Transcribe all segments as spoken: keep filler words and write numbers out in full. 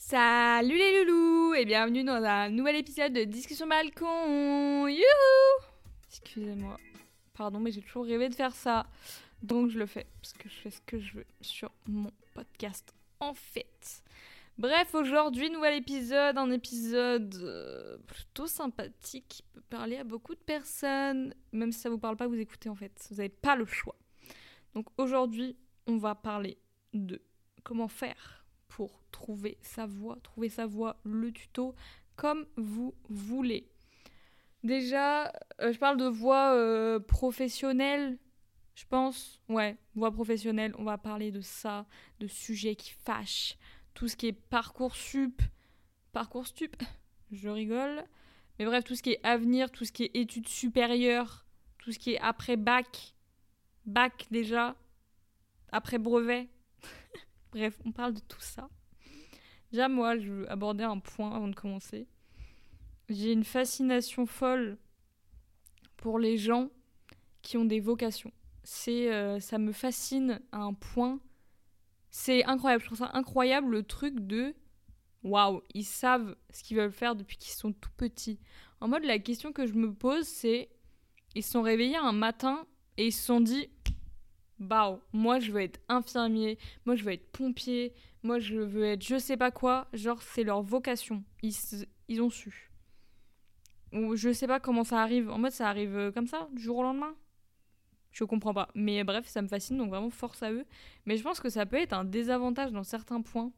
Salut les loulous et bienvenue dans un nouvel épisode de Discussion Balcon. Youhou! Excusez-moi, pardon, mais j'ai toujours rêvé de faire ça. Donc je le fais, parce que je fais ce que je veux sur mon podcast en fait. Bref, aujourd'hui, nouvel épisode, un épisode plutôt sympathique qui peut parler à beaucoup de personnes. Même si ça vous parle pas, vous écoutez en fait, vous n'avez pas le choix. Donc aujourd'hui, on va parler de comment faire pour trouver sa voie, trouver sa voie, le tuto, comme vous voulez. Déjà, euh, je parle de voie euh, professionnelle, je pense. Ouais, voie professionnelle, on va parler de ça, de sujets qui fâchent. Tout ce qui est Parcoursup, Parcoursup, je rigole. Mais bref, tout ce qui est avenir, tout ce qui est études supérieures, tout ce qui est après bac, bac déjà, après brevet. Bref, on parle de tout ça. Déjà, moi, je veux aborder un point avant de commencer. J'ai une fascination folle pour les gens qui ont des vocations. C'est, euh, ça me fascine à un point. C'est incroyable. Je trouve ça incroyable, le truc de waouh, ils savent ce qu'ils veulent faire depuis qu'ils sont tout petits. En mode, la question que je me pose, c'est ils se sont réveillés un matin et ils se sont dit bah, moi je veux être infirmier, moi je veux être pompier, moi je veux être je sais pas quoi, genre c'est leur vocation, ils, ils ont su. Ou je sais pas comment ça arrive, en mode ça arrive comme ça, du jour au lendemain. Je comprends pas, mais bref, ça me fascine, donc vraiment force à eux. Mais je pense que ça peut être un désavantage dans certains points,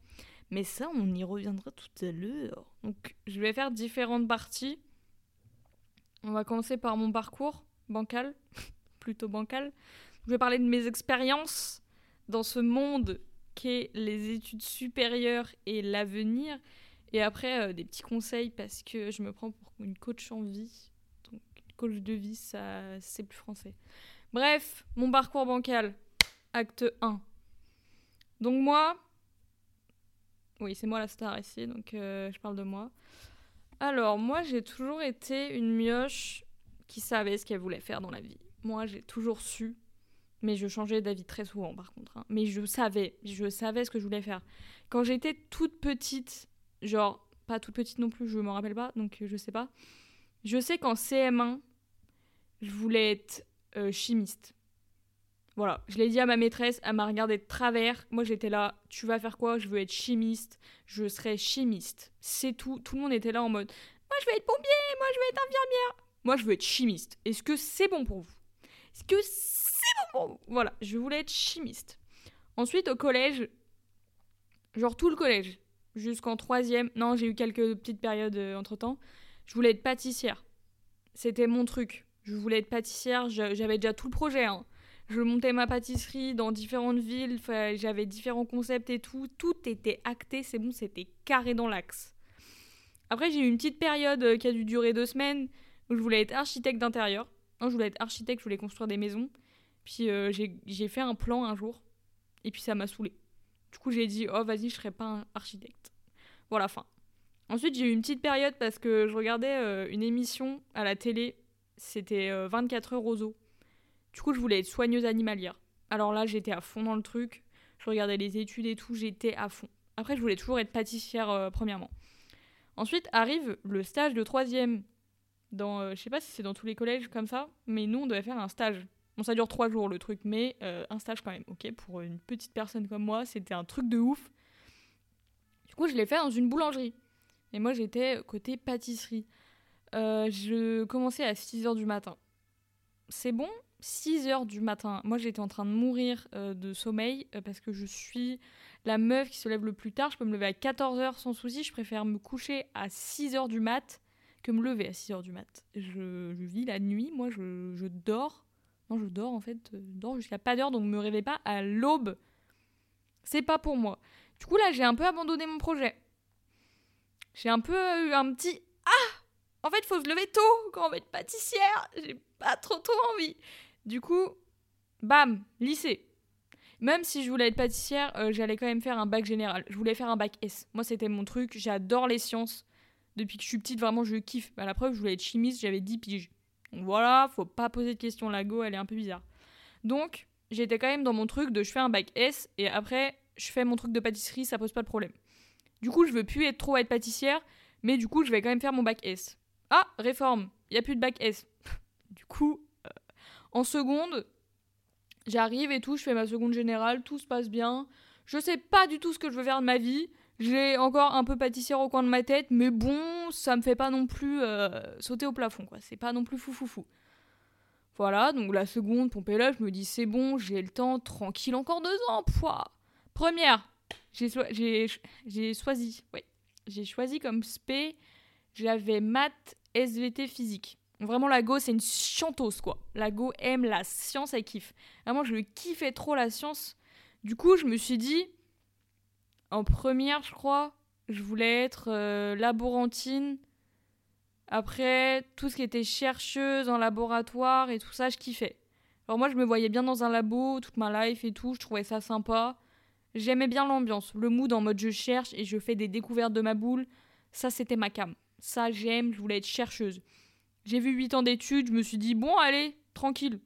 mais ça on y reviendra tout à l'heure. Donc je vais faire différentes parties. On va commencer par mon parcours, bancal, plutôt bancal. Je vais parler de mes expériences dans ce monde qu'est les études supérieures et l'avenir. Et après, euh, des petits conseils parce que je me prends pour une coach en vie. Donc, une coach de vie, ça, c'est plus français. Bref, mon parcours bancal, acte un. Donc moi... Oui, c'est moi la star ici, donc euh, je parle de moi. Alors, moi, j'ai toujours été une mioche qui savait ce qu'elle voulait faire dans la vie. Moi, j'ai toujours su... Mais je changeais d'avis très souvent, par contre. Hein. Mais je savais, je savais ce que je voulais faire. Quand j'étais toute petite, genre, pas toute petite non plus, je m'en rappelle pas, donc je sais pas. Je sais qu'en C M un, je voulais être euh, chimiste. Voilà, je l'ai dit à ma maîtresse, elle m'a regardée de travers. Moi, j'étais là, tu vas faire quoi ? Je veux être chimiste, je serai chimiste. C'est tout, tout le monde était là en mode, moi, je veux être pompier, moi, je veux être infirmière. Moi, je veux être chimiste. Est-ce que c'est bon pour vous ? Est-ce que c'est... Bon, voilà, je voulais être chimiste. Ensuite, au collège, genre tout le collège, jusqu'en troisième, non, j'ai eu quelques petites périodes euh, entre-temps, je voulais être pâtissière. C'était mon truc. Je voulais être pâtissière, je, j'avais déjà tout le projet. Hein. Je montais ma pâtisserie dans différentes villes, j'avais différents concepts et tout. Tout était acté, c'est bon, c'était carré dans l'axe. Après, j'ai eu une petite période euh, qui a dû durer deux semaines, où je voulais être architecte d'intérieur. Non, je voulais être architecte, je voulais construire des maisons. Puis euh, j'ai, j'ai fait un plan un jour, et puis ça m'a saoulée. Du coup, j'ai dit, oh, vas-y, je serai pas un architecte. Voilà, fin. Ensuite, j'ai eu une petite période parce que je regardais euh, une émission à la télé. C'était euh, vingt-quatre heures aux zoos. Du coup, je voulais être soigneuse animalière. Alors là, j'étais à fond dans le truc. Je regardais les études et tout, j'étais à fond. Après, je voulais toujours être pâtissière, euh, premièrement. Ensuite, arrive le stage de troisième. Dans, euh, je sais pas si c'est dans tous les collèges comme ça, mais nous, on devait faire un stage. Bon, ça dure trois jours le truc, mais euh, un stage quand même, ok, pour une petite personne comme moi, c'était un truc de ouf. Du coup, je l'ai fait dans une boulangerie. Et moi, j'étais côté pâtisserie. Euh, je commençais à six heures du matin. C'est bon, six heures du matin. Moi, j'étais en train de mourir euh, de sommeil euh, parce que je suis la meuf qui se lève le plus tard. Je peux me lever à quatorze heures sans souci. Je préfère me coucher à six heures du mat que me lever à six heures du mat. Je, je vis la nuit, moi, je, je dors. Non, je dors en fait, je dors jusqu'à pas d'heure, donc ne me réveille pas à l'aube. C'est pas pour moi. Du coup, là, j'ai un peu abandonné mon projet. J'ai un peu eu un petit « Ah ! En fait, faut se lever tôt quand on veut être pâtissière. J'ai pas trop trop envie. » Du coup, bam, lycée. Même si je voulais être pâtissière, euh, j'allais quand même faire un bac général. Je voulais faire un bac S. Moi, c'était mon truc. J'adore les sciences. Depuis que je suis petite, vraiment, je kiffe. À la preuve, je voulais être chimiste, j'avais dix piges. Donc voilà, faut pas poser de questions, la go, elle est un peu bizarre. Donc, j'étais quand même dans mon truc de je fais un bac S et après, je fais mon truc de pâtisserie, ça pose pas de problème. Du coup, je veux plus être trop à être pâtissière, mais du coup, je vais quand même faire mon bac S. Ah, réforme, il n'y a plus de bac S. Du coup, euh, en seconde, j'arrive et tout, je fais ma seconde générale, tout se passe bien. Je sais pas du tout ce que je veux faire de ma vie. J'ai encore un peu pâtissière au coin de ma tête, mais bon, ça me fait pas non plus euh, sauter au plafond, quoi. C'est pas non plus fou fou fou. Voilà, donc la seconde, pompée là, je me dis c'est bon, j'ai le temps, tranquille, encore deux ans, pouah. Première, j'ai, so- j'ai, j'ai choisi, oui, j'ai choisi comme spé, j'avais maths, S V T, physique. Vraiment, la Go, c'est une chiantose, quoi. La Go aime la science, elle kiffe. Vraiment, je kiffais trop la science. Du coup, je me suis dit, en première, je crois, je voulais être euh, laborantine. Après, tout ce qui était chercheuse en laboratoire et tout ça, je kiffais. Alors moi, je me voyais bien dans un labo, toute ma life et tout, je trouvais ça sympa. J'aimais bien l'ambiance, le mood en mode je cherche et je fais des découvertes de ma boule. Ça, c'était ma came. Ça, j'aime, je voulais être chercheuse. J'ai vu huit ans d'études, je me suis dit, bon, allez, tranquille.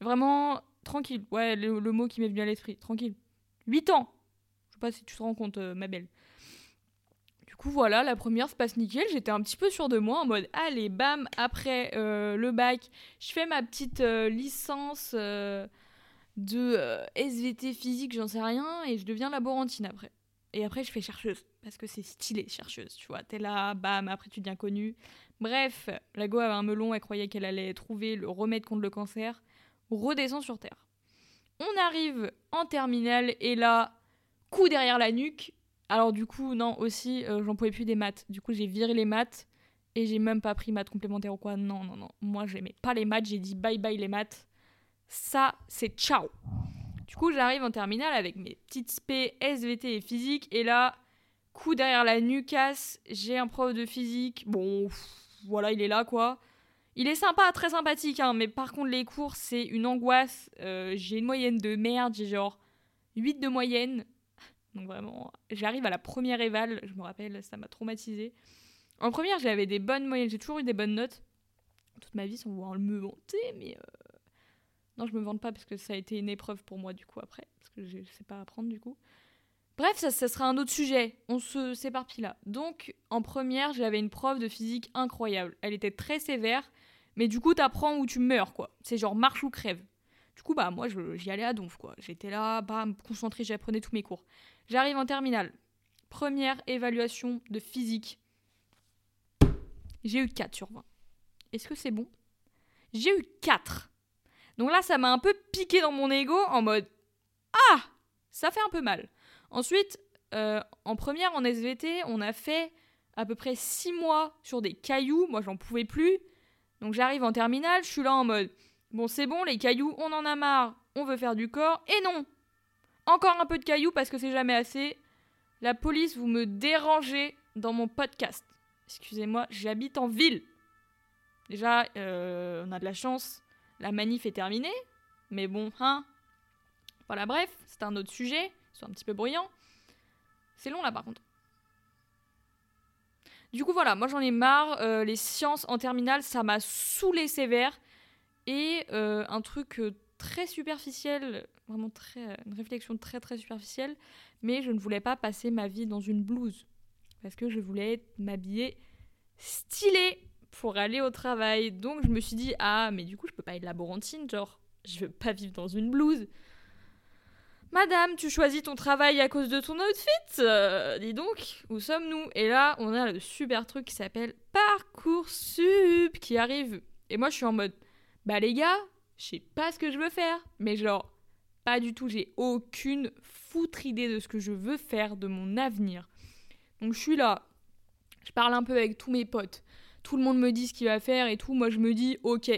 Vraiment, tranquille. Ouais, le, le mot qui m'est venu à l'esprit, tranquille. huit ans. Je sais pas si tu te rends compte, euh, ma belle. Du coup, voilà, la première se passe nickel. J'étais un petit peu sûre de moi, en mode, allez, bam, après euh, le bac, je fais ma petite euh, licence euh, de euh, S V T physique, j'en sais rien, et je deviens laborantine après. Et après, je fais chercheuse, parce que c'est stylé, chercheuse, tu vois. T'es là, bam, après tu deviens connue. Bref, la Go avait un melon, elle croyait qu'elle allait trouver le remède contre le cancer. Redescend sur Terre. On arrive en terminale, et là, coup derrière la nuque. Alors du coup, non, aussi, euh, j'en pouvais plus des maths. Du coup, j'ai viré les maths et j'ai même pas pris maths complémentaires ou quoi. Non, non, non. Moi, j'aimais pas les maths. J'ai dit bye bye les maths. Ça, c'est ciao. Du coup, j'arrive en terminale avec mes petites spé, S V T et physique. Et là, coup derrière la nucasse, j'ai un prof de physique. Bon, pff, voilà, il est là, quoi. Il est sympa, très sympathique, hein. Mais par contre, les cours, c'est une angoisse. Euh, j'ai une moyenne de merde. J'ai genre huit de moyenne. Donc vraiment, j'arrive à la première éval, je me rappelle, ça m'a traumatisée. En première, j'avais des bonnes moyennes, j'ai toujours eu des bonnes notes. Toute ma vie, sans vouloir me vanter, mais... Euh... Non, je me vante pas parce que ça a été une épreuve pour moi, du coup, après. Parce que je sais pas apprendre, du coup. Bref, ça, ça sera un autre sujet. On se s'éparpille là. Donc, en première, j'avais une prof de physique incroyable. Elle était très sévère, mais du coup, t'apprends ou tu meurs, quoi. C'est genre marche ou crève. Du coup, bah moi, je, j'y allais à donf, quoi. J'étais là, bam, concentrée, j'apprenais tous mes cours. J'arrive en terminale. Première évaluation de physique. J'ai eu quatre sur vingt. Est-ce que c'est bon ? J'ai eu quatre. Donc là, ça m'a un peu piqué dans mon ego en mode « Ah !» Ça fait un peu mal. Ensuite, euh, en première, en S V T, on a fait à peu près six mois sur des cailloux. Moi, j'en pouvais plus. Donc j'arrive en terminale, je suis là en mode « Bon, c'est bon, les cailloux, on en a marre. On veut faire du corps. » Et non ! Encore un peu de cailloux parce que c'est jamais assez. La police, vous me dérangez dans mon podcast. Excusez-moi, j'habite en ville. Déjà, euh, on a de la chance. La manif est terminée. Mais bon, hein. Voilà, bref, c'est un autre sujet. Ils sont un petit peu bruyants. C'est long, là, par contre. Du coup, voilà, moi, j'en ai marre. Euh, les sciences en terminale, ça m'a saoulée sévère. Et euh, un truc... Euh, très superficielle, vraiment très, une réflexion très très superficielle, mais je ne voulais pas passer ma vie dans une blouse, parce que je voulais m'habiller stylée pour aller au travail. Donc je me suis dit, ah, mais du coup je peux pas être laborantine, genre, je veux pas vivre dans une blouse. Madame, tu choisis ton travail à cause de ton outfit euh, dis donc, où sommes-nous ? Et là, on a le super truc qui s'appelle Parcoursup, qui arrive. Et moi je suis en mode, bah les gars, je sais pas ce que je veux faire, mais genre, pas du tout, j'ai aucune foutre idée de ce que je veux faire de mon avenir. Donc je suis là, je parle un peu avec tous mes potes, tout le monde me dit ce qu'il va faire et tout, moi je me dis, ok,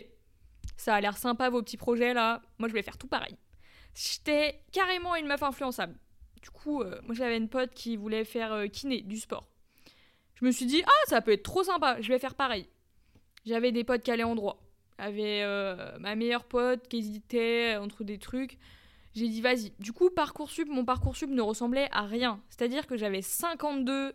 ça a l'air sympa vos petits projets là, moi je vais faire tout pareil. J'étais carrément une meuf influençable. Du coup, euh, moi j'avais une pote qui voulait faire euh, kiné, du sport. Je me suis dit, ah ça peut être trop sympa, je vais faire pareil. J'avais des potes qui allaient en droit. Avec euh, ma meilleure pote qui hésitait entre des trucs. J'ai dit vas-y. Du coup, Parcoursup, mon Parcoursup ne ressemblait à rien. C'est-à-dire que j'avais cinquante-deux...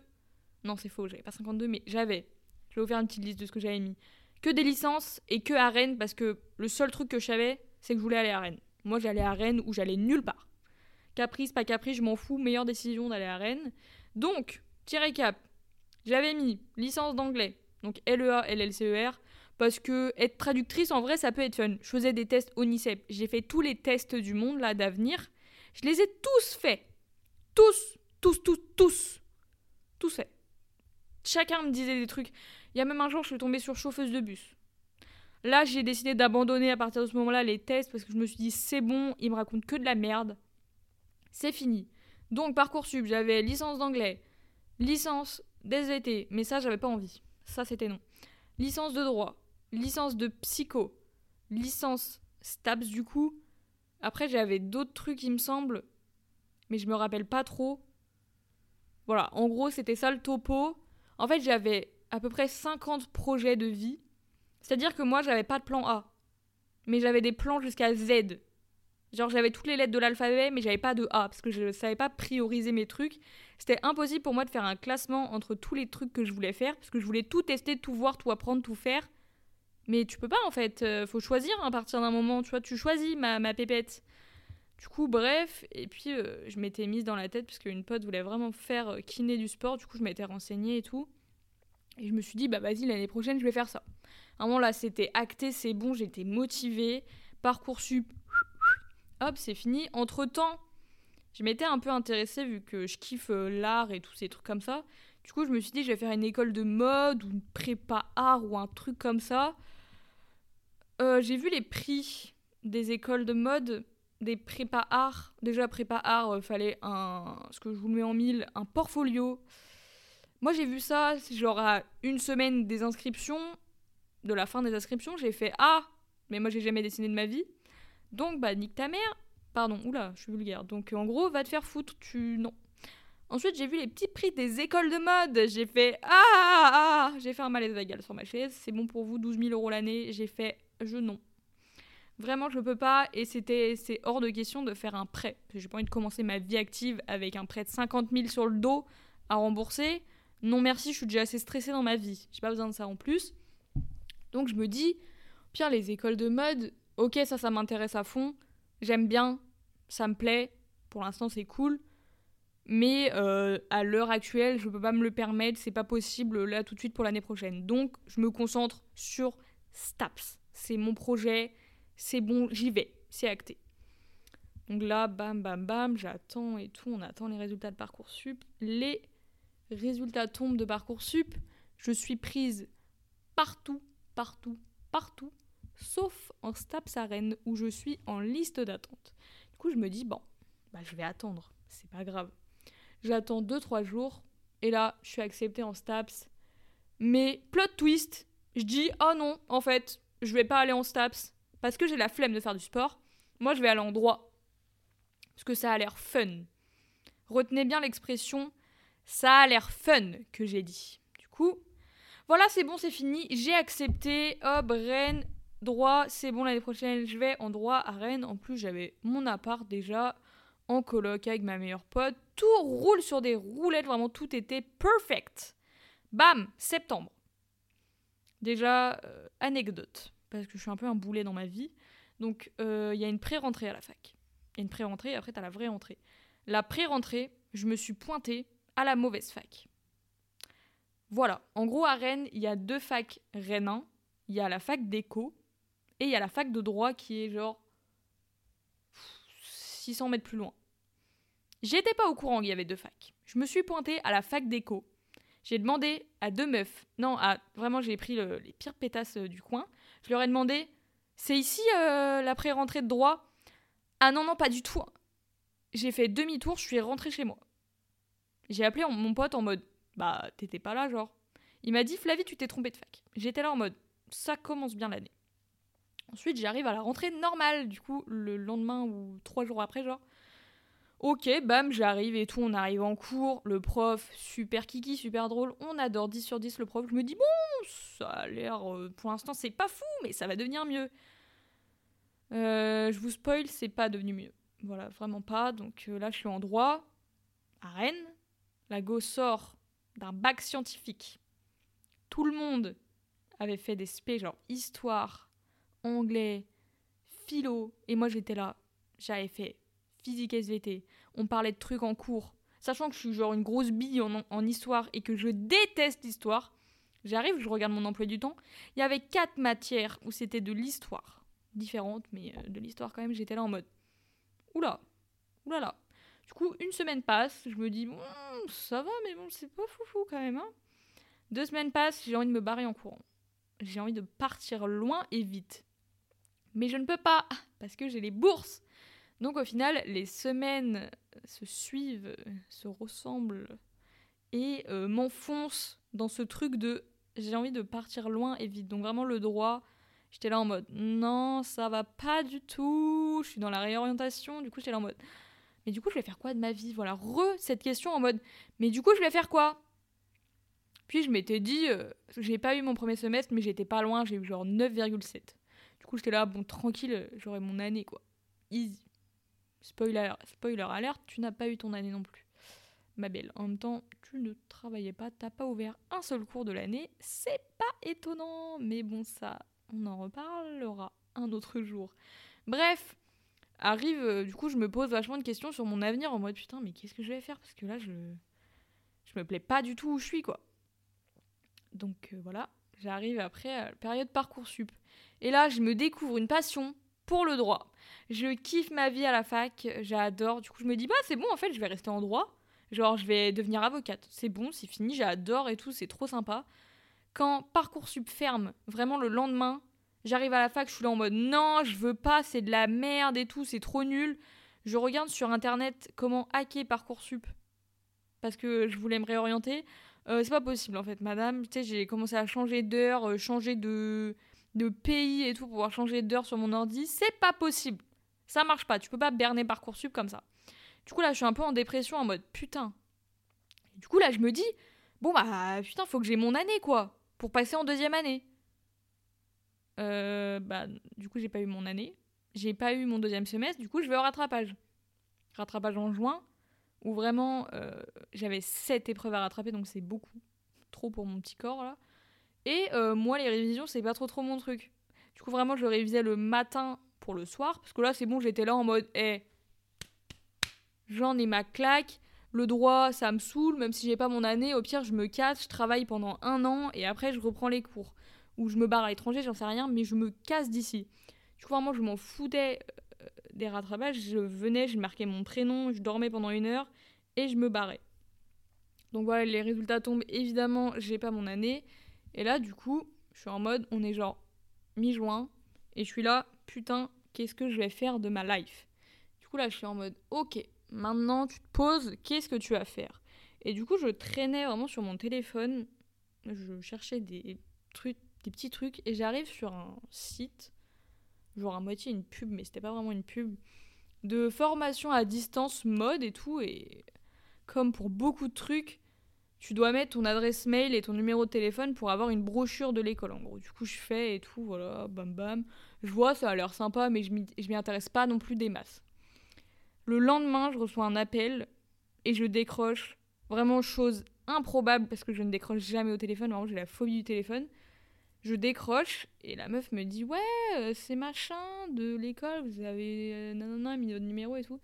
Non, c'est faux, j'avais pas cinquante-deux, mais j'avais. Je vais vous faire une petite liste de ce que j'avais mis. Que des licences et que à Rennes, parce que le seul truc que je savais, c'est que je voulais aller à Rennes. Moi, j'allais à Rennes ou j'allais nulle part. Caprice, pas caprice, je m'en fous. Meilleure décision d'aller à Rennes. Donc, petit récap. J'avais mis licence d'anglais, donc L E A, L L C E R, parce que être traductrice, en vrai, ça peut être fun. Je faisais des tests ONISEP. J'ai fait tous les tests du monde, là, d'avenir. Je les ai tous faits. Tous, tous, tous, tous. Tous faits. Chacun me disait des trucs. Il y a même un jour, je suis tombée sur chauffeuse de bus. Là, j'ai décidé d'abandonner à partir de ce moment-là les tests parce que je me suis dit, c'est bon, ils me racontent que de la merde. C'est fini. Donc, Parcoursup, j'avais licence d'anglais, licence d'S V T, mais ça, j'avais pas envie. Ça, c'était non. Licence de droit, licence de psycho, licence STAPS du coup. Après, j'avais d'autres trucs, il me semble, mais je me rappelle pas trop. Voilà, en gros, c'était ça le topo. En fait, j'avais à peu près cinquante projets de vie. C'est-à-dire que moi, j'avais pas de plan A, mais j'avais des plans jusqu'à Z. Genre, j'avais toutes les lettres de l'alphabet, mais j'avais pas de A, parce que je savais pas prioriser mes trucs. C'était impossible pour moi de faire un classement entre tous les trucs que je voulais faire, parce que je voulais tout tester, tout voir, tout apprendre, tout faire. Mais tu peux pas, en fait. Euh, faut choisir hein, à partir d'un moment, tu vois. Tu choisis, ma, ma pépette. Du coup, bref. Et puis, euh, je m'étais mise dans la tête, parce qu'une pote voulait vraiment faire kiné du sport. Du coup, je m'étais renseignée et tout. Et je me suis dit, bah vas-y, l'année prochaine, je vais faire ça. À un moment, là, c'était acté, c'est bon, j'étais motivée. Parcoursup, hop, c'est fini. Entre-temps, je m'étais un peu intéressée vu que je kiffe l'art et tous ces trucs comme ça. Du coup, je me suis dit, je vais faire une école de mode ou une prépa art ou un truc comme ça. Euh, j'ai vu les prix des écoles de mode, des prépa art. Déjà, prépa art, il fallait un, ce que je vous mets en mille, un portfolio. Moi, j'ai vu ça, genre à une semaine des inscriptions, de la fin des inscriptions, j'ai fait « Ah !» Mais moi, j'ai jamais dessiné de ma vie. Donc, bah, nique ta mère. Pardon, oula, je suis vulgaire. Donc, en gros, va te faire foutre, tu... Non. Ensuite, j'ai vu les petits prix des écoles de mode. J'ai fait... Ah, ah, j'ai fait un malaise vagal sur ma chaise. C'est bon pour vous, douze mille euros l'année. J'ai fait... Je non. Vraiment, je peux pas. Et c'était... c'est hors de question de faire un prêt. Parce que j'ai pas envie de commencer ma vie active avec un prêt de cinquante mille sur le dos à rembourser. Non, merci, je suis déjà assez stressée dans ma vie. J'ai pas besoin de ça en plus. Donc, je me dis... Pire, les écoles de mode... Ok, ça, ça m'intéresse à fond, j'aime bien, ça me plaît, pour l'instant c'est cool, mais euh, à l'heure actuelle, je peux pas me le permettre, c'est pas possible là tout de suite pour l'année prochaine. Donc, je me concentre sur STAPS, c'est mon projet, c'est bon, j'y vais, c'est acté. Donc là, bam, bam, bam, j'attends et tout, on attend les résultats de Parcoursup. Les résultats tombent de Parcoursup, je suis prise partout, partout, partout, sauf en STAPS à Rennes, où je suis en liste d'attente. Du coup, je me dis, bon, bah, je vais attendre, c'est pas grave. J'attends deux trois jours, et là, je suis acceptée en STAPS. Mais, plot twist, je dis, oh non, en fait, je vais pas aller en STAPS, parce que j'ai la flemme de faire du sport. Moi, je vais aller en droit, parce que ça a l'air fun. Retenez bien l'expression, ça a l'air fun, que j'ai dit. Du coup, voilà, c'est bon, c'est fini, j'ai accepté, hop, Rennes... Droit, c'est bon, l'année prochaine, je vais en droit à Rennes. En plus, j'avais mon appart déjà en coloc avec ma meilleure pote. Tout roule sur des roulettes, vraiment, tout était perfect. Bam, septembre. Déjà, euh, anecdote, parce que je suis un peu un boulet dans ma vie. Donc, il euh, y a une pré-rentrée à la fac. Il y a une pré-rentrée, et après, t'as la vraie rentrée. La pré-rentrée, je me suis pointée à la mauvaise fac. Voilà. En gros, à Rennes, il y a deux facs Rennes un. Il y a la fac d'éco. Et il y a la fac de droit qui est genre six cents mètres plus loin. J'étais pas au courant qu'il y avait deux facs. Je me suis pointée à la fac d'éco. J'ai demandé à deux meufs. Non, à, vraiment, j'ai pris le, les pires pétasses du coin. Je leur ai demandé, c'est ici euh, la pré-rentrée de droit? Ah non, non, pas du tout. J'ai fait demi-tour, je suis rentrée chez moi. J'ai appelé mon pote en mode, bah, t'étais pas là, genre. Il m'a dit, Flavie, tu t'es trompée de fac. J'étais là en mode, ça commence bien l'année. Ensuite, j'arrive à la rentrée normale, du coup, le lendemain ou trois jours après, genre. Ok, bam, j'arrive et tout, on arrive en cours, le prof, super kiki, super drôle, on adore, dix sur dix le prof. Je me dis, bon, ça a l'air, euh, pour l'instant, c'est pas fou, mais ça va devenir mieux. Euh, je vous spoil, c'est pas devenu mieux. Voilà, vraiment pas, donc euh, là, je suis en droit, à Rennes, la go sort d'un bac scientifique. Tout le monde avait fait des spé, genre histoire, anglais, philo, et moi j'étais là, j'avais fait physique S V T, on parlait de trucs en cours, sachant que je suis genre une grosse bille en, en histoire et que je déteste l'histoire, j'arrive, je regarde mon emploi du temps, il y avait quatre matières où c'était de l'histoire, différentes, mais de l'histoire quand même, j'étais là en mode, oula, oulala. Du coup, une semaine passe, je me dis, bon, ça va, mais bon, c'est pas foufou quand même, hein. Deux semaines passent, j'ai envie de me barrer en courant. J'ai envie de partir loin et vite. Mais je ne peux pas, parce que j'ai les bourses. Donc au final, les semaines se suivent, se ressemblent, et euh, m'enfoncent dans ce truc de j'ai envie de partir loin et vite. Donc vraiment le droit, j'étais là en mode non, ça va pas du tout, je suis dans la réorientation, du coup j'étais là en mode mais du coup je vais faire quoi de ma vie? Voilà, re cette question en mode mais du coup je vais faire quoi? Puis je m'étais dit, euh, j'ai pas eu mon premier semestre, mais j'étais pas loin, j'ai eu genre neuf virgule sept. Du coup, j'étais là, bon, tranquille, j'aurai mon année, quoi. Easy. Spoiler, spoiler alert, tu n'as pas eu ton année non plus. Ma belle, en même temps, tu ne travaillais pas, t'as pas ouvert un seul cours de l'année, c'est pas étonnant, mais bon, ça, on en reparlera un autre jour. Bref, arrive, euh, du coup, je me pose vachement de questions sur mon avenir, en mode, putain, mais qu'est-ce que je vais faire? Parce que là, je, je me plais pas du tout où je suis, quoi. Donc euh, voilà, j'arrive après à la période Parcoursup. Et là, je me découvre une passion pour le droit. Je kiffe ma vie à la fac, j'adore. Du coup, je me dis, bah c'est bon, en fait, je vais rester en droit. Genre, je vais devenir avocate. C'est bon, c'est fini, j'adore et tout, c'est trop sympa. Quand Parcoursup ferme, vraiment le lendemain, j'arrive à la fac, je suis là en mode, non, je veux pas, c'est de la merde et tout, c'est trop nul. Je regarde sur internet comment hacker Parcoursup parce que je voulais me réorienter. Euh, c'est pas possible en fait, madame. Tu sais, j'ai commencé à changer d'heure, euh, changer de, de pays et tout, pour pouvoir changer d'heure sur mon ordi. C'est pas possible. Ça marche pas. Tu peux pas berner Parcoursup comme ça. Du coup, là, je suis un peu en dépression en mode putain. Et du coup, là, je me dis, bon bah putain, faut que j'ai mon année quoi, pour passer en deuxième année. Euh, bah, du coup, j'ai pas eu mon année. J'ai pas eu mon deuxième semestre. Du coup, je vais au rattrapage. Rattrapage en juin. Où vraiment, euh, j'avais sept épreuves à rattraper, donc c'est beaucoup, trop pour mon petit corps, là. Et euh, moi, les révisions, c'est pas trop trop mon truc. Du coup, vraiment, je révisais le matin pour le soir, parce que là, c'est bon, j'étais là en mode, hé, hey, j'en ai ma claque, le droit, ça me saoule, même si j'ai pas mon année, au pire, je me casse, je travaille pendant un an, et après, je reprends les cours. Ou je me barre à l'étranger, j'en sais rien, mais je me casse d'ici. Du coup, vraiment, je m'en foutais... des rattrapages, je venais, je marquais mon prénom, je dormais pendant une heure et je me barrais. Donc voilà, les résultats tombent, évidemment, j'ai pas mon année. Et là, du coup, je suis en mode, on est genre mi-juin et je suis là, putain, qu'est-ce que je vais faire de ma life? Du coup, là, je suis en mode, ok, maintenant tu te poses, qu'est-ce que tu vas faire? Et du coup, je traînais vraiment sur mon téléphone, je cherchais des trucs, des petits trucs et j'arrive sur un site. Genre à moitié une pub, mais c'était pas vraiment une pub, de formation à distance mode et tout, et comme pour beaucoup de trucs, tu dois mettre ton adresse mail et ton numéro de téléphone pour avoir une brochure de l'école, en gros. Du coup, je fais et tout, voilà, bam bam. Je vois, ça a l'air sympa, mais je m'y, je m'y intéresse pas non plus des masses. Le lendemain, je reçois un appel, et je décroche, vraiment chose improbable, parce que je ne décroche jamais au téléphone, vraiment j'ai la phobie du téléphone. Je décroche et la meuf me dit « Ouais, c'est machin de l'école, vous avez nanana, mis votre numéro et tout. »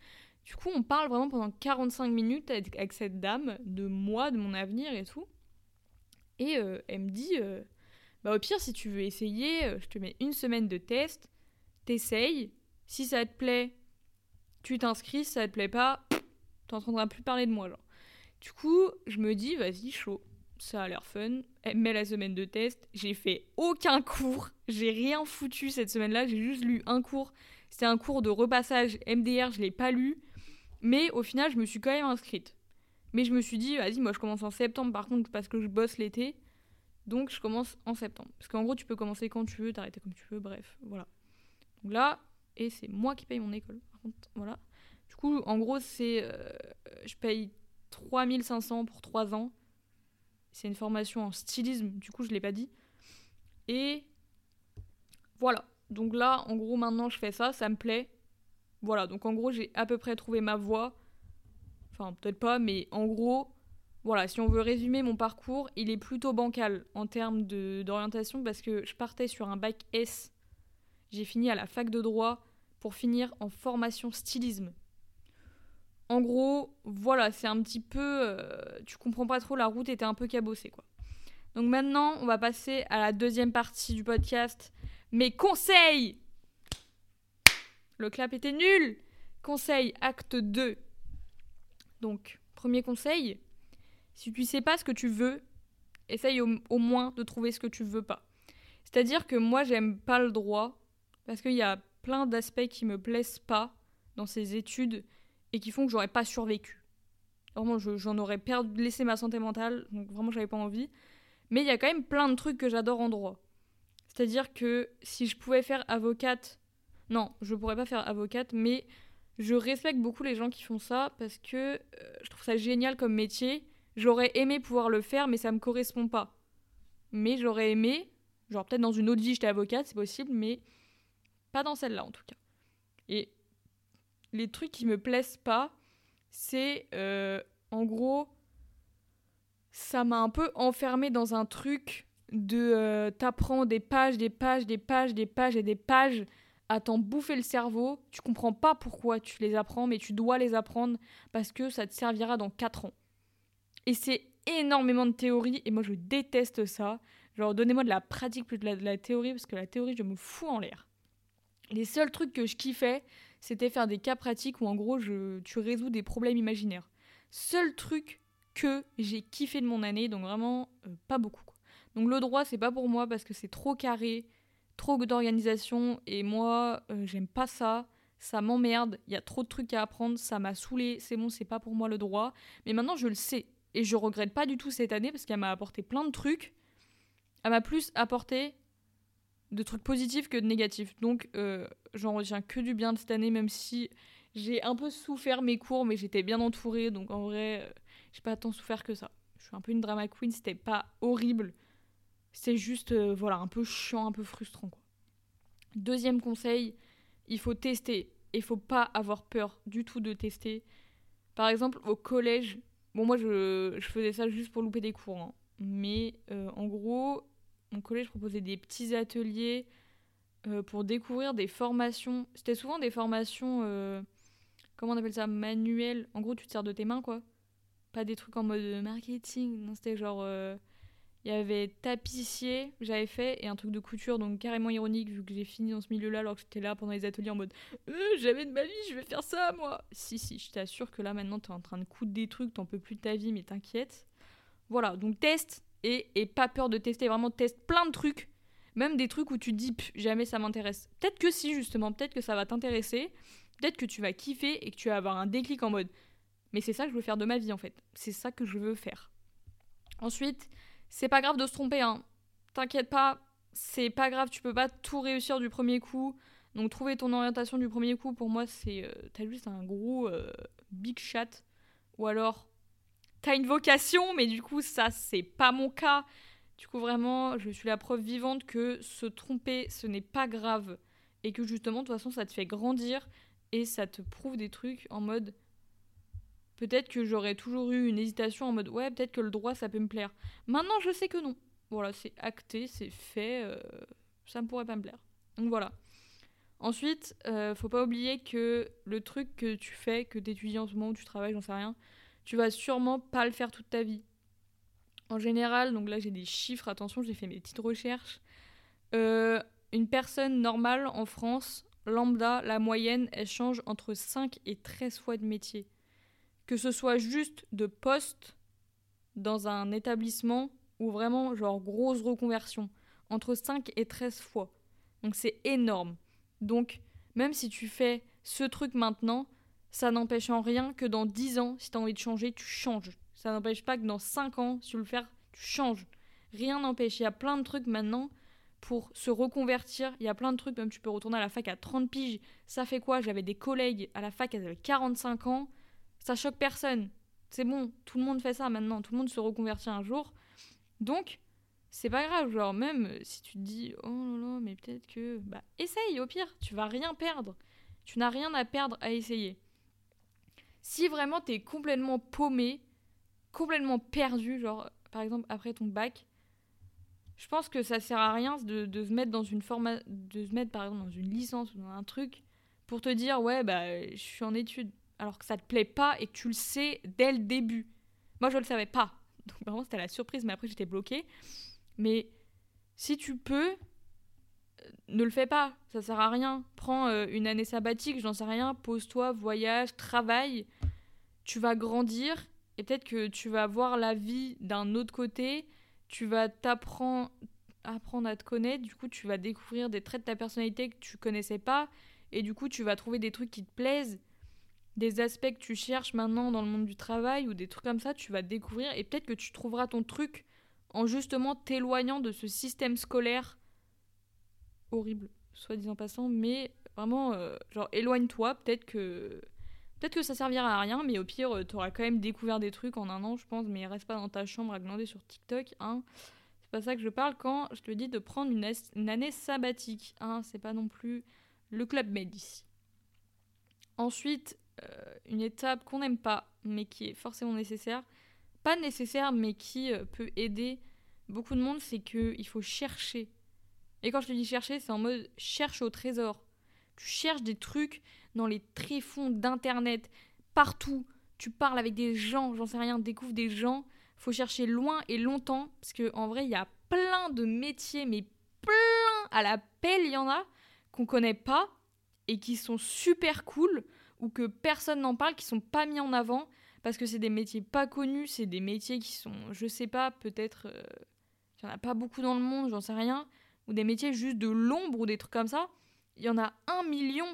Du coup, on parle vraiment pendant quarante-cinq minutes avec cette dame de moi, de mon avenir et tout. Et euh, elle me dit euh, « Bah au pire, si tu veux essayer, je te mets une semaine de test, t'essayes. Si ça te plaît, tu t'inscris. Si ça te plaît pas, t'entendras plus parler de moi. » genre. Du coup, je me dis « Vas-y, chaud. » Ça a l'air fun. Elle met la semaine de test. J'ai fait aucun cours. J'ai rien foutu cette semaine-là. J'ai juste lu un cours. C'était un cours de repassage M D R. Je l'ai pas lu. Mais au final, je me suis quand même inscrite. Mais je me suis dit, vas-y, moi, je commence en septembre. Par contre, parce que je bosse l'été. Donc, je commence en septembre. Parce qu'en gros, tu peux commencer quand tu veux, t'arrêter comme tu veux. Bref, voilà. Donc là, et c'est moi qui paye mon école. Par contre, voilà. Du coup, en gros, c'est... Euh, je paye trois mille cinq cents pour trois ans. C'est une formation en stylisme, du coup je l'ai pas dit. Et voilà. Donc là, en gros, maintenant je fais ça, ça me plaît. Voilà, donc en gros, j'ai à peu près trouvé ma voie. Enfin, peut-être pas, mais en gros, voilà, si on veut résumer mon parcours, il est plutôt bancal en termes de, d'orientation parce que je partais sur un bac S. J'ai fini à la fac de droit pour finir en formation stylisme. En gros, voilà, c'est un petit peu... Euh, tu comprends pas trop, la route était un peu cabossée, quoi. Donc maintenant, on va passer à la deuxième partie du podcast. Mes conseils! Le clap était nul! Conseil, acte deux. Donc, premier conseil, si tu sais pas ce que tu veux, essaye au, au moins de trouver ce que tu veux pas. C'est-à-dire que moi, j'aime pas le droit, parce qu'il y a plein d'aspects qui me plaisent pas dans ces études, et qui font que j'aurais pas survécu. Vraiment, je, j'en aurais perdu, laissé ma santé mentale, donc vraiment, j'avais pas envie. Mais il y a quand même plein de trucs que j'adore en droit. C'est-à-dire que si je pouvais faire avocate... Non, je pourrais pas faire avocate, mais je respecte beaucoup les gens qui font ça, parce que euh, je trouve ça génial comme métier. J'aurais aimé pouvoir le faire, mais ça me correspond pas. Mais j'aurais aimé... Genre, peut-être dans une autre vie, j'étais avocate, c'est possible, mais pas dans celle-là, en tout cas. Et... les trucs qui me plaisent pas, c'est euh, en gros, ça m'a un peu enfermée dans un truc de euh, t'apprends des pages, des pages, des pages, des pages et des pages à t'en bouffer le cerveau. Tu comprends pas pourquoi tu les apprends, mais tu dois les apprendre parce que ça te servira dans quatre ans. Et c'est énormément de théorie et moi je déteste ça. Genre donnez-moi de la pratique plus de la, de la théorie parce que la théorie je me fous en l'air. Les seuls trucs que je kiffais, c'était faire des cas pratiques où en gros je, tu résous des problèmes imaginaires. Seul truc que j'ai kiffé de mon année, donc vraiment euh, pas beaucoup, quoi. Donc le droit c'est pas pour moi parce que c'est trop carré, trop d'organisation et moi euh, j'aime pas ça, ça m'emmerde, il y a trop de trucs à apprendre, ça m'a saoulée, c'est bon c'est pas pour moi le droit. Mais maintenant je le sais et je regrette pas du tout cette année parce qu'elle m'a apporté plein de trucs, elle m'a plus apporté de trucs positifs que de négatifs. Donc euh, j'en retiens que du bien de cette année, même si j'ai un peu souffert mes cours, mais j'étais bien entourée, donc en vrai, euh, j'ai pas tant souffert que ça. Je suis un peu une drama queen, c'était pas horrible. C'est juste, euh, voilà, un peu chiant, un peu frustrant, quoi. Deuxième conseil, il faut tester, et faut pas avoir peur du tout de tester. Par exemple, au collège, bon moi je, je faisais ça juste pour louper des cours, hein, mais euh, en gros, mon collège proposait des petits ateliers euh, pour découvrir des formations. C'était souvent des formations, euh, comment on appelle ça, manuelles. En gros, tu te sers de tes mains, quoi. Pas des trucs en mode marketing. Non, c'était genre, euh, il y avait tapissier, j'avais fait, et un truc de couture, donc carrément ironique, vu que j'ai fini dans ce milieu-là, alors que j'étais là pendant les ateliers en mode euh, « Jamais de ma vie, je vais faire ça, moi !» Si, si, je t'assure que là, maintenant, t'es en train de coudre des trucs, t'en peux plus de ta vie, mais t'inquiète. Voilà, donc teste. Et, et pas peur de tester, vraiment teste plein de trucs, même des trucs où tu te dis « jamais ça m'intéresse ». Peut-être que si justement, peut-être que ça va t'intéresser, peut-être que tu vas kiffer et que tu vas avoir un déclic en mode « mais c'est ça que je veux faire de ma vie en fait, c'est ça que je veux faire ». Ensuite, c'est pas grave de se tromper, hein. T'inquiète pas, c'est pas grave, tu peux pas tout réussir du premier coup, donc trouver ton orientation du premier coup, pour moi c'est, euh, t'as vu, c'est un gros euh, big chat, ou alors... t'as une vocation, mais du coup, ça, c'est pas mon cas. Du coup, vraiment, je suis la preuve vivante que se tromper, ce n'est pas grave. Et que justement, de toute façon, ça te fait grandir et ça te prouve des trucs en mode... peut-être que j'aurais toujours eu une hésitation en mode « ouais, peut-être que le droit, ça peut me plaire ». Maintenant, je sais que non. Voilà, c'est acté, c'est fait, euh, ça ne pourrait pas me plaire. Donc voilà. Ensuite, euh, faut pas oublier que le truc que tu fais, que t'étudies en ce moment, où tu travailles, j'en sais rien... tu vas sûrement pas le faire toute ta vie. En général, donc là j'ai des chiffres, attention, j'ai fait mes petites recherches. Euh, une personne normale en France, lambda, la moyenne, elle change entre cinq et treize fois de métier. Que ce soit juste de poste dans un établissement ou vraiment genre grosse reconversion. Entre cinq et treize fois. Donc c'est énorme. Donc même si tu fais ce truc maintenant, ça n'empêche en rien que dans dix ans, si t'as envie de changer, tu changes. Ça n'empêche pas que dans cinq ans, si tu veux le faire, tu changes. Rien n'empêche. Il y a plein de trucs maintenant pour se reconvertir. Il y a plein de trucs, même tu peux retourner à la fac à trente piges. Ça fait quoi ? J'avais des collègues à la fac, elles avaient quarante-cinq ans. Ça choque personne. C'est bon, tout le monde fait ça maintenant. Tout le monde se reconvertit un jour. Donc, c'est pas grave. Genre, même si tu te dis, oh là là, mais peut-être que... bah, essaye, au pire. Tu vas rien perdre. Tu n'as rien à perdre à essayer. Si vraiment t'es complètement paumé, complètement perdu, genre par exemple après ton bac, je pense que ça sert à rien de, de se mettre dans une forma, de se mettre par exemple dans une licence ou dans un truc pour te dire ouais bah je suis en études. alors que ça te plaît pas et que tu le sais dès le début. Moi, je le savais pas. Donc vraiment, c'était la surprise, mais après, j'étais bloquée. Mais si tu peux, ne le fais pas, ça sert à rien. Prends euh, une année sabbatique, j'en sais rien, pose-toi, voyage, travaille. Tu vas grandir et peut-être que tu vas voir la vie d'un autre côté. Tu vas t'apprendre apprendre à te connaître, du coup, tu vas découvrir des traits de ta personnalité que tu connaissais pas et du coup, tu vas trouver des trucs qui te plaisent, des aspects que tu cherches maintenant dans le monde du travail ou des trucs comme ça, tu vas découvrir et peut-être que tu trouveras ton truc en justement t'éloignant de ce système scolaire horrible, soit dit en passant, mais vraiment, euh, genre, éloigne-toi, peut-être que peut-être que ça servira à rien, mais au pire, euh, t'auras quand même découvert des trucs en un an, je pense, mais reste pas dans ta chambre à glander sur TikTok, hein. C'est pas ça que je parle quand je te dis de prendre une, as- une année sabbatique, hein, c'est pas non plus le Club Med ici. Ensuite, euh, une étape qu'on n'aime pas, mais qui est forcément nécessaire, pas nécessaire, mais qui euh, peut aider beaucoup de monde, c'est qu'il faut chercher. Et quand je te dis chercher, c'est en mode cherche au trésor. Tu cherches des trucs dans les tréfonds d'internet, partout. Tu parles avec des gens, j'en sais rien, découvre des gens. Faut chercher loin et longtemps, parce qu'en vrai, il y a plein de métiers, mais plein à la pelle, il y en a, qu'on connaît pas et qui sont super cool, ou que personne n'en parle, qui sont pas mis en avant, parce que c'est des métiers pas connus, c'est des métiers qui sont, je sais pas, peut-être, euh, il y en a pas beaucoup dans le monde, j'en sais rien, ou des métiers juste de l'ombre ou des trucs comme ça, il y en a un million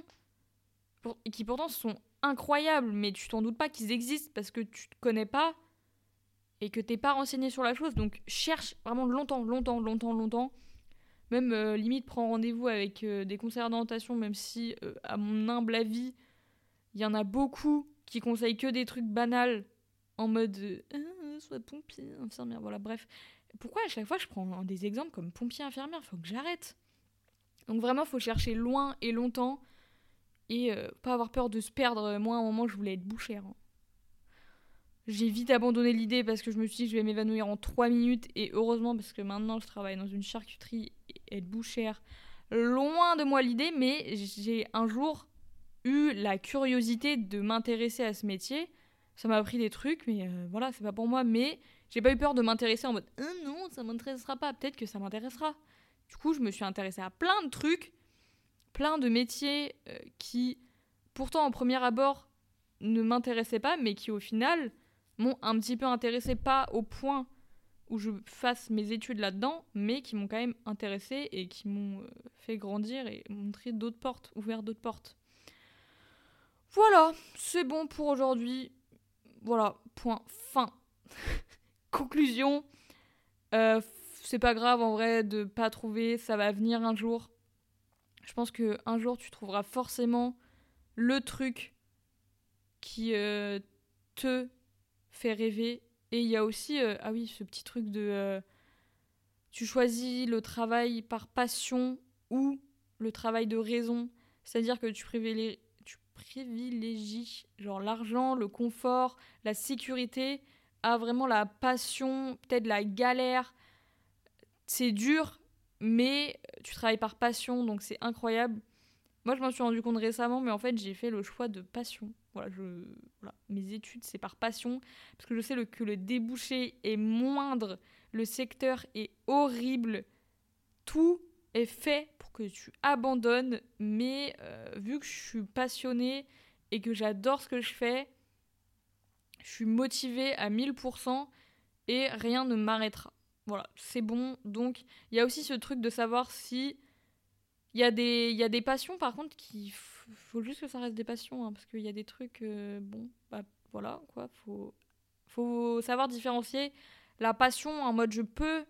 pour... qui pourtant sont incroyables, mais tu t'en doutes pas qu'ils existent parce que tu te connais pas et que t'es pas renseigné sur la chose. Donc cherche vraiment longtemps, longtemps, longtemps, longtemps. Même euh, limite prends rendez-vous avec euh, des conseillers d'orientation, même si euh, à mon humble avis, il y en a beaucoup qui conseillent que des trucs banals en mode euh, euh, soit pompier, infirmière, voilà, bref. Pourquoi à chaque fois je prends des exemples comme pompier, infirmière, faut que j'arrête. Donc vraiment, faut chercher loin et longtemps et euh, pas avoir peur de se perdre. Moi, à un moment, je voulais être bouchère. Hein. J'ai vite abandonné l'idée parce que je me suis dit que je vais m'évanouir en trois minutes et heureusement parce que maintenant, je travaille dans une charcuterie et être bouchère. Loin de moi l'idée, mais j'ai un jour eu la curiosité de m'intéresser à ce métier. Ça m'a appris des trucs, mais euh, voilà, c'est pas pour moi, mais... J'ai pas eu peur de m'intéresser en mode « Ah non, ça m'intéressera pas, peut-être que ça m'intéressera ». Du coup, je me suis intéressée à plein de trucs, plein de métiers euh, qui, pourtant, en premier abord, ne m'intéressaient pas, mais qui, au final, m'ont un petit peu intéressée, pas au point où je fasse mes études là-dedans, mais qui m'ont quand même intéressée et qui m'ont euh, fait grandir et montré d'autres portes, ouvert d'autres portes. Voilà, c'est bon pour aujourd'hui. Voilà, point fin. Conclusion, euh, c'est pas grave en vrai de pas trouver, ça va venir un jour. Je pense que un jour tu trouveras forcément le truc qui euh, te fait rêver. Et il y a aussi, euh, ah oui, ce petit truc de euh, tu choisis le travail par passion ou le travail de raison, c'est-à-dire que tu privilégies, tu privilégies genre l'argent, le confort, la sécurité. Ah, vraiment la passion, peut-être la galère, c'est dur, mais tu travailles par passion, donc c'est incroyable. Moi, je m'en suis rendu compte récemment, mais en fait, j'ai fait le choix de passion. Voilà, je, voilà. Mes études, c'est par passion, parce que je sais le, que le débouché est moindre, le secteur est horrible, tout est fait pour que tu abandonnes, mais euh, vu que je suis passionnée et que j'adore ce que je fais, je suis motivée à mille pour cent et rien ne m'arrêtera. Voilà, c'est bon. Donc, il y a aussi ce truc de savoir si... Il y a des, il y a des passions, par contre, qui... Faut juste que ça reste des passions, hein, parce qu'il y a des trucs... Euh, bon, bah voilà, quoi. Faut, faut savoir différencier la passion en mode je peux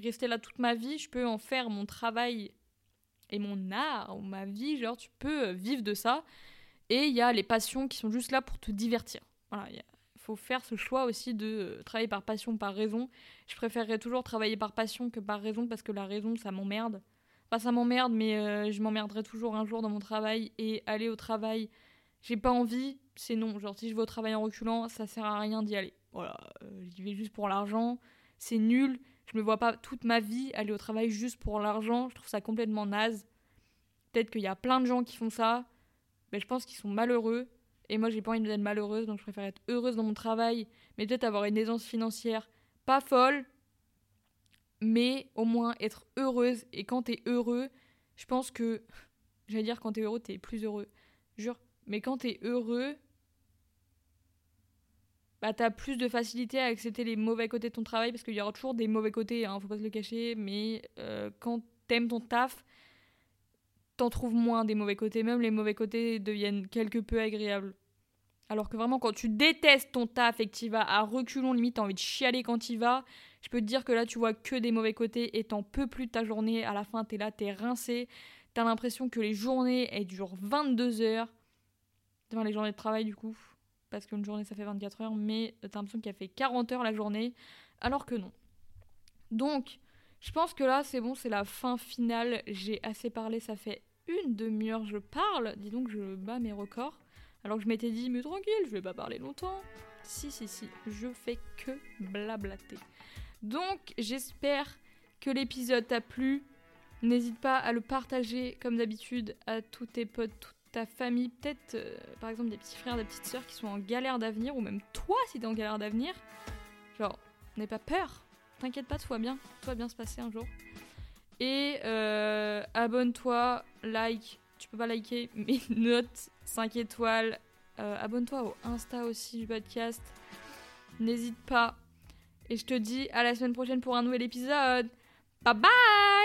rester là toute ma vie, je peux en faire mon travail et mon art, ou ma vie, genre tu peux vivre de ça. Et il y a les passions qui sont juste là pour te divertir. Voilà, il faut faire ce choix aussi de travailler par passion, par raison. Je préférerais toujours travailler par passion que par raison parce que la raison, ça m'emmerde. Enfin, ça m'emmerde, mais euh, je m'emmerderai toujours un jour dans mon travail et aller au travail, j'ai pas envie, c'est non. Genre, si je vais au travail en reculant, ça sert à rien d'y aller. Voilà, euh, j'y vais juste pour l'argent, c'est nul. Je me vois pas toute ma vie aller au travail juste pour l'argent. Je trouve ça complètement naze. Peut-être qu'il y a plein de gens qui font ça, mais je pense qu'ils sont malheureux. Et moi, j'ai pas envie d'être malheureuse, donc je préfère être heureuse dans mon travail, mais peut-être avoir une aisance financière pas folle, mais au moins être heureuse. Et quand t'es heureux, je pense que... J'allais dire, quand t'es heureux, t'es plus heureux. Jure. Mais quand t'es heureux, bah t'as plus de facilité à accepter les mauvais côtés de ton travail, parce qu'il y aura toujours des mauvais côtés, hein, faut pas se le cacher, mais euh, quand t'aimes ton taf, t'en trouves moins des mauvais côtés. Même les mauvais côtés deviennent quelque peu agréables. Alors que vraiment, quand tu détestes ton taf et que tu y vas à reculons, limite, t'as envie de chialer quand tu y vas, je peux te dire que là, tu vois que des mauvais côtés et t'en peux plus de ta journée. À la fin, t'es là, t'es rincé. T'as l'impression que les journées, elles durent vingt-deux heures. Enfin, les journées de travail, du coup, parce qu'une journée, ça fait vingt-quatre heures, mais t'as l'impression qu'elle fait quarante heures la journée, alors que non. Donc, je pense que là, c'est bon, c'est la fin finale. J'ai assez parlé, ça fait une demi-heure, je parle. Dis donc, je bats mes records. Alors que je m'étais dit, mais tranquille, je vais pas parler longtemps. Si, si, si, je fais que blablater. Donc, j'espère que l'épisode t'a plu. N'hésite pas à le partager, comme d'habitude, à tous tes potes, toute ta famille. Peut-être, euh, par exemple, des petits frères, des petites sœurs qui sont en galère d'avenir, ou même toi, si t'es en galère d'avenir. Genre, n'aie pas peur. T'inquiète pas, tout va bien. Tout va bien se passer un jour. Et euh, abonne-toi, like. Tu peux pas liker, mais note cinq étoiles. Euh, abonne-toi au Insta aussi du podcast. N'hésite pas. Et je te dis à la semaine prochaine pour un nouvel épisode. Bye bye!